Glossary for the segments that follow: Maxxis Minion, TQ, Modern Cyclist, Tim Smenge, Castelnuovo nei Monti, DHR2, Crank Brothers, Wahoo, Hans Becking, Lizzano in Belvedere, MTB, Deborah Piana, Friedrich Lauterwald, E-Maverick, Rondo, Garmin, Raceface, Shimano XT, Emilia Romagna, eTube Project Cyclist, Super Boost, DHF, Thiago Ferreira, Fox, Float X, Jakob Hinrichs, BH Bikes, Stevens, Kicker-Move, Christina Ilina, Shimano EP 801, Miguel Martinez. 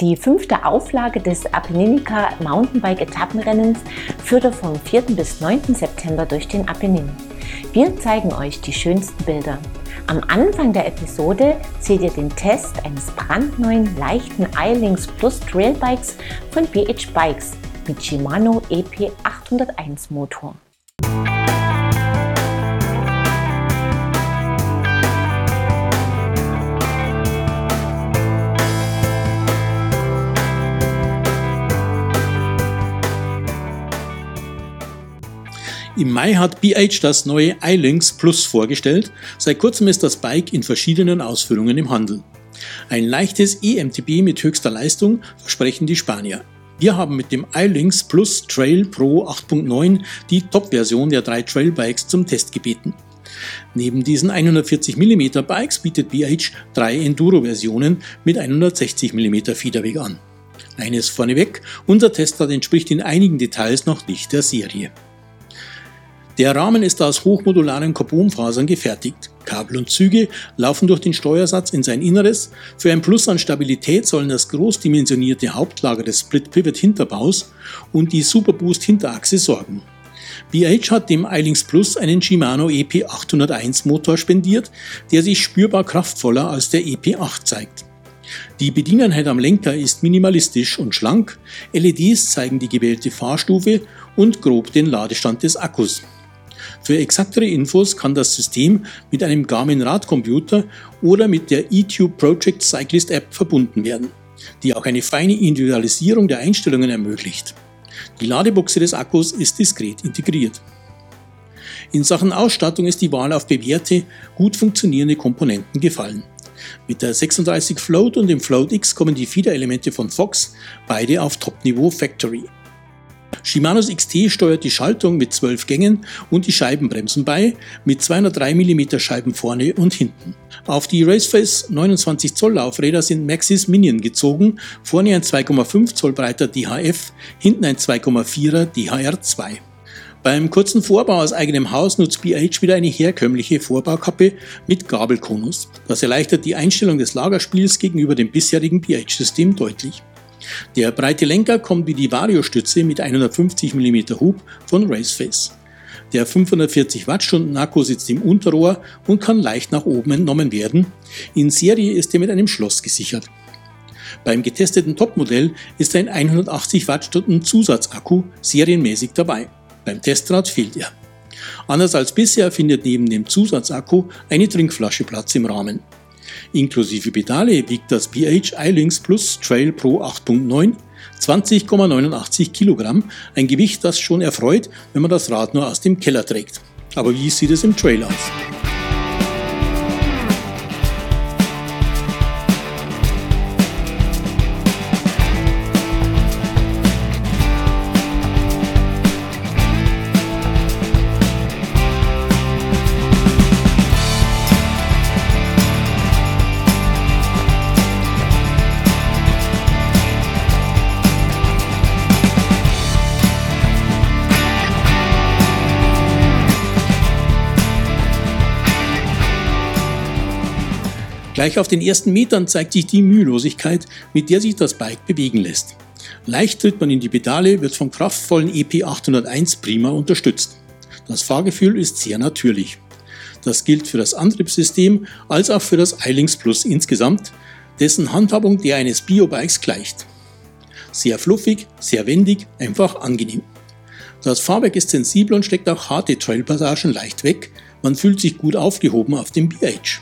Die 5. Auflage des Appenninica Mountainbike Etappenrennens führte vom 4. bis 9. September durch den Apennin. Wir zeigen euch die schönsten Bilder. Am Anfang der Episode seht ihr den Test eines brandneuen, leichten iLynx+ Trailbikes von BH Bikes mit Shimano EP 801 Motor. Im Mai hat BH das neue iLynx+ vorgestellt. Seit kurzem ist das Bike in verschiedenen Ausführungen im Handel. Ein leichtes E-MTB mit höchster Leistung versprechen die Spanier. Wir haben mit dem iLynx+ Trail Pro 8.9 die Top-Version der 3 Trailbikes zum Test gebeten. Neben diesen 140mm Bikes bietet BH 3 Enduro-Versionen mit 160mm Federweg an. Eines vorneweg, unser Testrat entspricht in einigen Details noch nicht der Serie. Der Rahmen ist aus hochmodularen Carbonfasern gefertigt. Kabel und Züge laufen durch den Steuersatz in sein Inneres. Für ein Plus an Stabilität sollen das großdimensionierte Hauptlager des Split-Pivot Hinterbaus und die Super Boost Hinterachse sorgen. BH hat dem iLynx+ einen Shimano EP 801 Motor spendiert, der sich spürbar kraftvoller als der EP8 zeigt. Die Bedieneinheit am Lenker ist minimalistisch und schlank, LEDs zeigen die gewählte Fahrstufe und grob den Ladestand des Akkus. Für exaktere Infos kann das System mit einem Garmin Radcomputer oder mit der eTube Project Cyclist App verbunden werden, die auch eine feine Individualisierung der Einstellungen ermöglicht. Die Ladebuchse des Akkus ist diskret integriert. In Sachen Ausstattung ist die Wahl auf bewährte, gut funktionierende Komponenten gefallen. Mit der 36 Float und dem Float X kommen die Federelemente von Fox, beide auf Top-Niveau Factory. Shimanos XT steuert die Schaltung mit 12 Gängen und die Scheibenbremsen bei, mit 203 mm Scheiben vorne und hinten. Auf die Raceface 29 Zoll Laufräder sind Maxxis Minion gezogen, vorne ein 2,5 Zoll breiter DHF, hinten ein 2,4er DHR2. Beim kurzen Vorbau aus eigenem Haus nutzt BH wieder eine herkömmliche Vorbaukappe mit Gabelkonus. Das erleichtert die Einstellung des Lagerspiels gegenüber dem bisherigen BH-System deutlich. Der breite Lenker kommt wie die Vario-Stütze mit 150 mm Hub von Raceface. Der 540 Wattstunden Akku sitzt im Unterrohr und kann leicht nach oben entnommen werden. In Serie ist er mit einem Schloss gesichert. Beim getesteten Topmodell ist ein 180 Wattstunden Zusatzakku serienmäßig dabei. Beim Testrad fehlt er. Anders als bisher findet neben dem Zusatzakku eine Trinkflasche Platz im Rahmen. Inklusive Pedale wiegt das BH iLynx+ Trail Pro 8.9 20,89 Kilogramm, ein Gewicht, das schon erfreut, wenn man das Rad nur aus dem Keller trägt. Aber wie sieht es im Trail aus? Gleich auf den ersten Metern zeigt sich die Mühelosigkeit, mit der sich das Bike bewegen lässt. Leicht tritt man in die Pedale, wird vom kraftvollen EP 801 prima unterstützt. Das Fahrgefühl ist sehr natürlich. Das gilt für das Antriebssystem als auch für das iLynx+ insgesamt, dessen Handhabung der eines Biobikes gleicht. Sehr fluffig, sehr wendig, einfach angenehm. Das Fahrwerk ist sensibel und steckt auch harte Trailpassagen leicht weg. Man fühlt sich gut aufgehoben auf dem BH.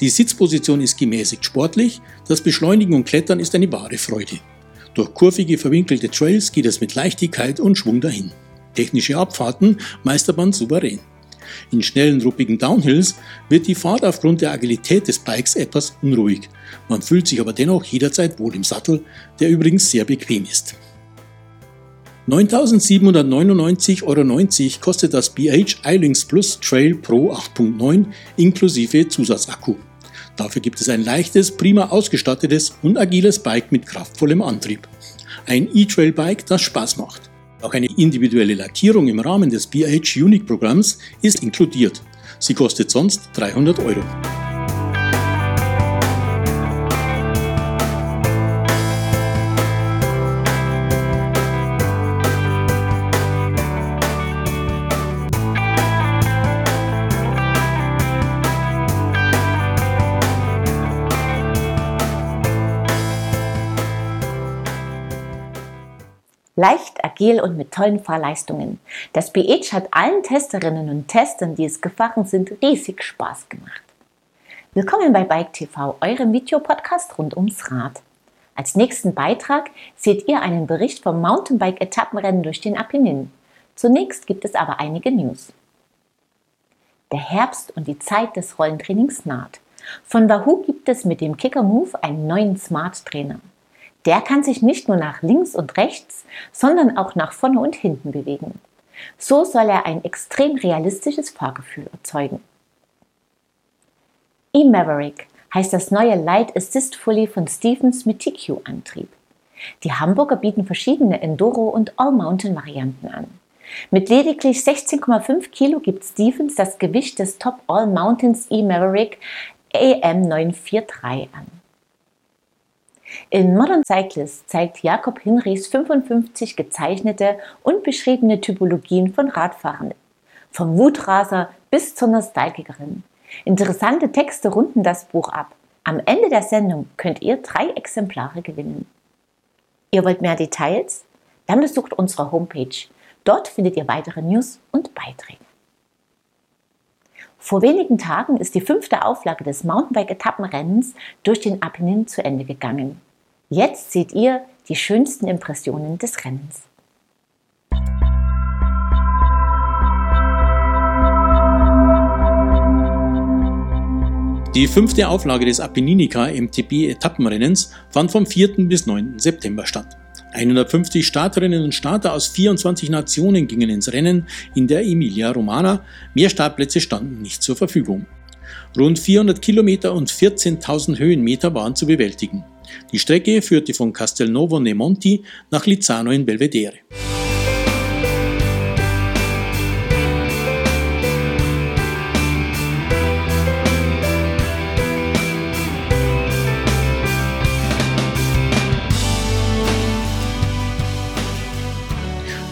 Die Sitzposition ist gemäßigt sportlich, das Beschleunigen und Klettern ist eine wahre Freude. Durch kurvige, verwinkelte Trails geht es mit Leichtigkeit und Schwung dahin. Technische Abfahrten meistert man souverän. In schnellen, ruppigen Downhills wird die Fahrt aufgrund der Agilität des Bikes etwas unruhig. Man fühlt sich aber dennoch jederzeit wohl im Sattel, der übrigens sehr bequem ist. 9.799,90 € kostet das BH iLynx+ Trail Pro 8.9 inklusive Zusatzakku. Dafür gibt es ein leichtes, prima ausgestattetes und agiles Bike mit kraftvollem Antrieb. Ein E-Trail-Bike, das Spaß macht. Auch eine individuelle Lackierung im Rahmen des BH Unique-Programms ist inkludiert. Sie kostet sonst 300 €. Leicht, agil und mit tollen Fahrleistungen. Das BH hat allen Testerinnen und Testern, die es gefahren sind, riesig Spaß gemacht. Willkommen bei Bike TV, eurem Videopodcast rund ums Rad. Als nächsten Beitrag seht ihr einen Bericht vom Mountainbike-Etappenrennen durch den Apennin. Zunächst gibt es aber einige News. Der Herbst und die Zeit des Rollentrainings naht. Von Wahoo gibt es mit dem Kicker-Move einen neuen Smart-Trainer. Der kann sich nicht nur nach links und rechts, sondern auch nach vorne und hinten bewegen. So soll er ein extrem realistisches Fahrgefühl erzeugen. E-Maverick heißt das neue Light Assist Fully von Stevens mit TQ-Antrieb. Die Hamburger bieten verschiedene Enduro- und All-Mountain-Varianten an. Mit lediglich 16,5 Kilo gibt Stevens das Gewicht des Top All-Mountains E-Maverick AM943 an. In Modern Cyclist zeigt Jakob Hinrichs 55 gezeichnete und beschriebene Typologien von Radfahrern, vom Wutraser bis zur Nostalgikerin. Interessante Texte runden das Buch ab. Am Ende der Sendung könnt ihr 3 Exemplare gewinnen. Ihr wollt mehr Details? Dann besucht unsere Homepage. Dort findet ihr weitere News und Beiträge. Vor wenigen Tagen ist die 5. Auflage des Mountainbike-Etappenrennens durch den Apennin zu Ende gegangen. Jetzt seht ihr die schönsten Impressionen des Rennens. Die 5. Auflage des Appenninica MTB-Etappenrennens fand vom 4. bis 9. September statt. 150 Starterinnen und Starter aus 24 Nationen gingen ins Rennen in der Emilia Romagna, mehr Startplätze standen nicht zur Verfügung. Rund 400 Kilometer und 14.000 Höhenmeter waren zu bewältigen. Die Strecke führte von Castelnuovo nei Monti nach Lizzano in Belvedere.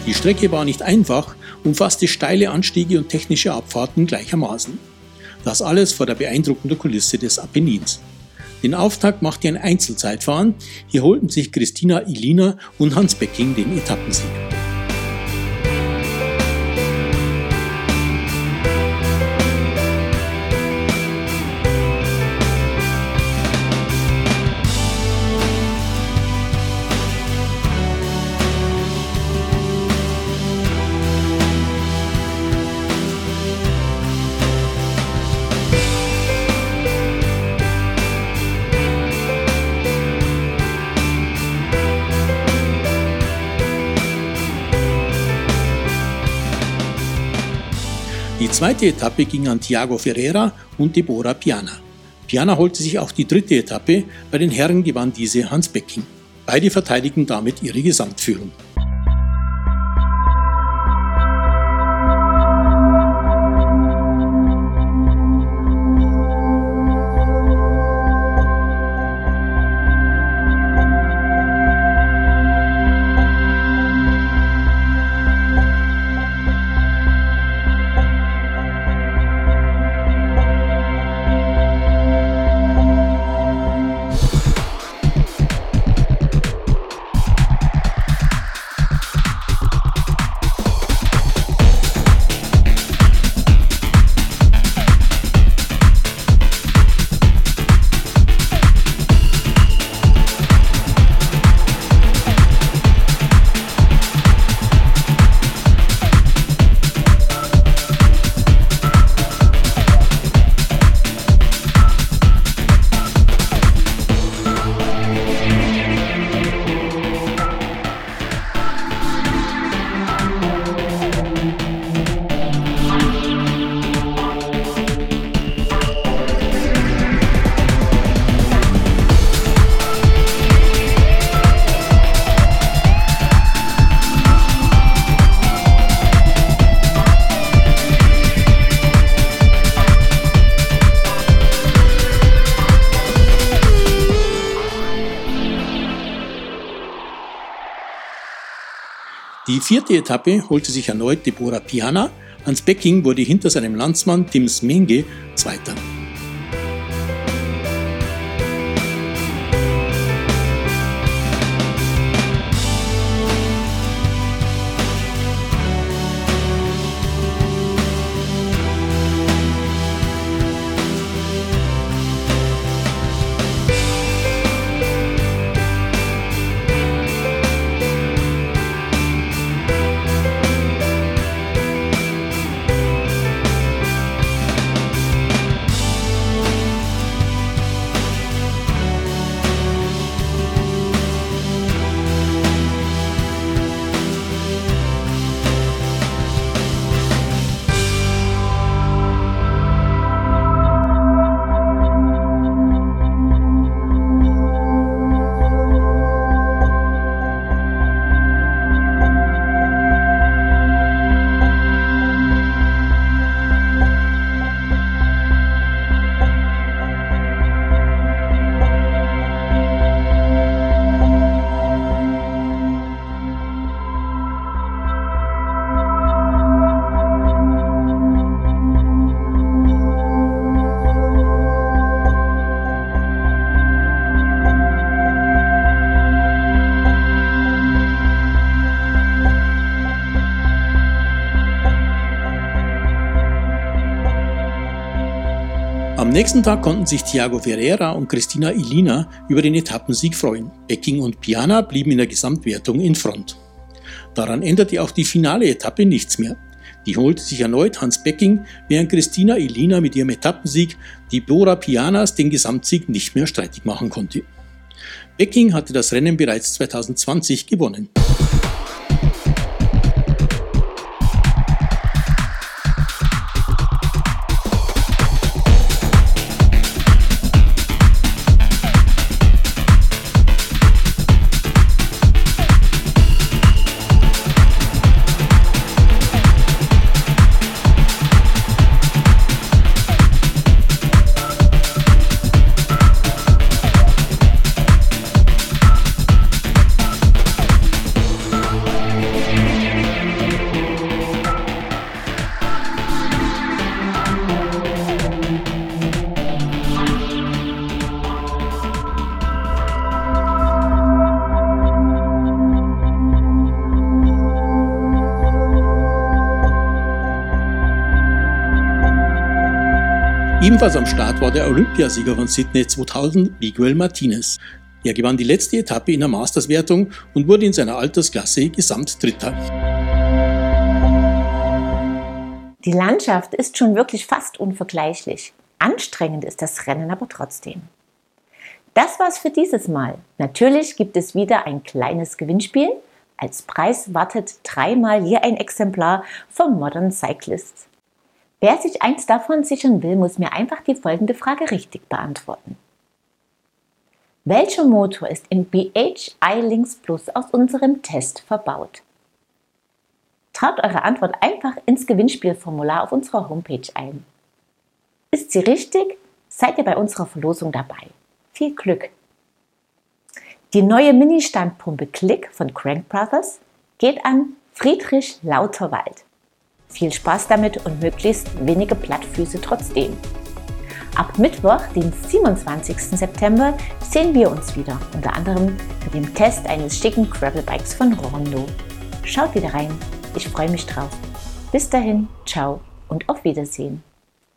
Die Strecke war nicht einfach, umfasste steile Anstiege und technische Abfahrten gleichermaßen. Das alles vor der beeindruckenden Kulisse des Apennins. Den Auftakt machte ein Einzelzeitfahren, hier holten sich Christina Ilina und Hans Becking den Etappensieg. Die 2. Etappe ging an Thiago Ferreira und Deborah Piana. Piana holte sich auch die 3. Etappe, bei den Herren gewann diese Hans Becking. Beide verteidigten damit ihre Gesamtführung. Die 4. Etappe holte sich erneut Deborah Piana, Hans Becking wurde hinter seinem Landsmann Tim Smenge Zweiter. Am nächsten Tag konnten sich Thiago Ferreira und Christina Ilina über den Etappensieg freuen. Becking und Piana blieben in der Gesamtwertung in Front. Daran änderte auch die finale Etappe nichts mehr. Die holte sich erneut Hans Becking, während Christina Ilina mit ihrem Etappensieg die Deborah Pianas den Gesamtsieg nicht mehr streitig machen konnte. Becking hatte das Rennen bereits 2020 gewonnen. Ebenfalls am Start war der Olympiasieger von Sydney 2000, Miguel Martinez. Er gewann die letzte Etappe in der Masters-Wertung und wurde in seiner Altersklasse Gesamtdritter. Die Landschaft ist schon wirklich fast unvergleichlich. Anstrengend ist das Rennen aber trotzdem. Das war's für dieses Mal. Natürlich gibt es wieder ein kleines Gewinnspiel. Als Preis wartet dreimal je ein Exemplar vom Modern Cyclist. Wer sich eins davon sichern will, muss mir einfach die folgende Frage richtig beantworten. Welcher Motor ist im BH iLynx+ aus unserem Test verbaut? Traut eure Antwort einfach ins Gewinnspielformular auf unserer Homepage ein. Ist sie richtig, seid ihr bei unserer Verlosung dabei. Viel Glück! Die neue Mini-Standpumpe Click von Crank Brothers geht an Friedrich Lauterwald. Viel Spaß damit und möglichst wenige Plattfüße trotzdem. Ab Mittwoch, den 27. September, sehen wir uns wieder, unter anderem mit dem Test eines schicken Gravelbikes von Rondo. Schaut wieder rein, ich freue mich drauf. Bis dahin, ciao und auf Wiedersehen.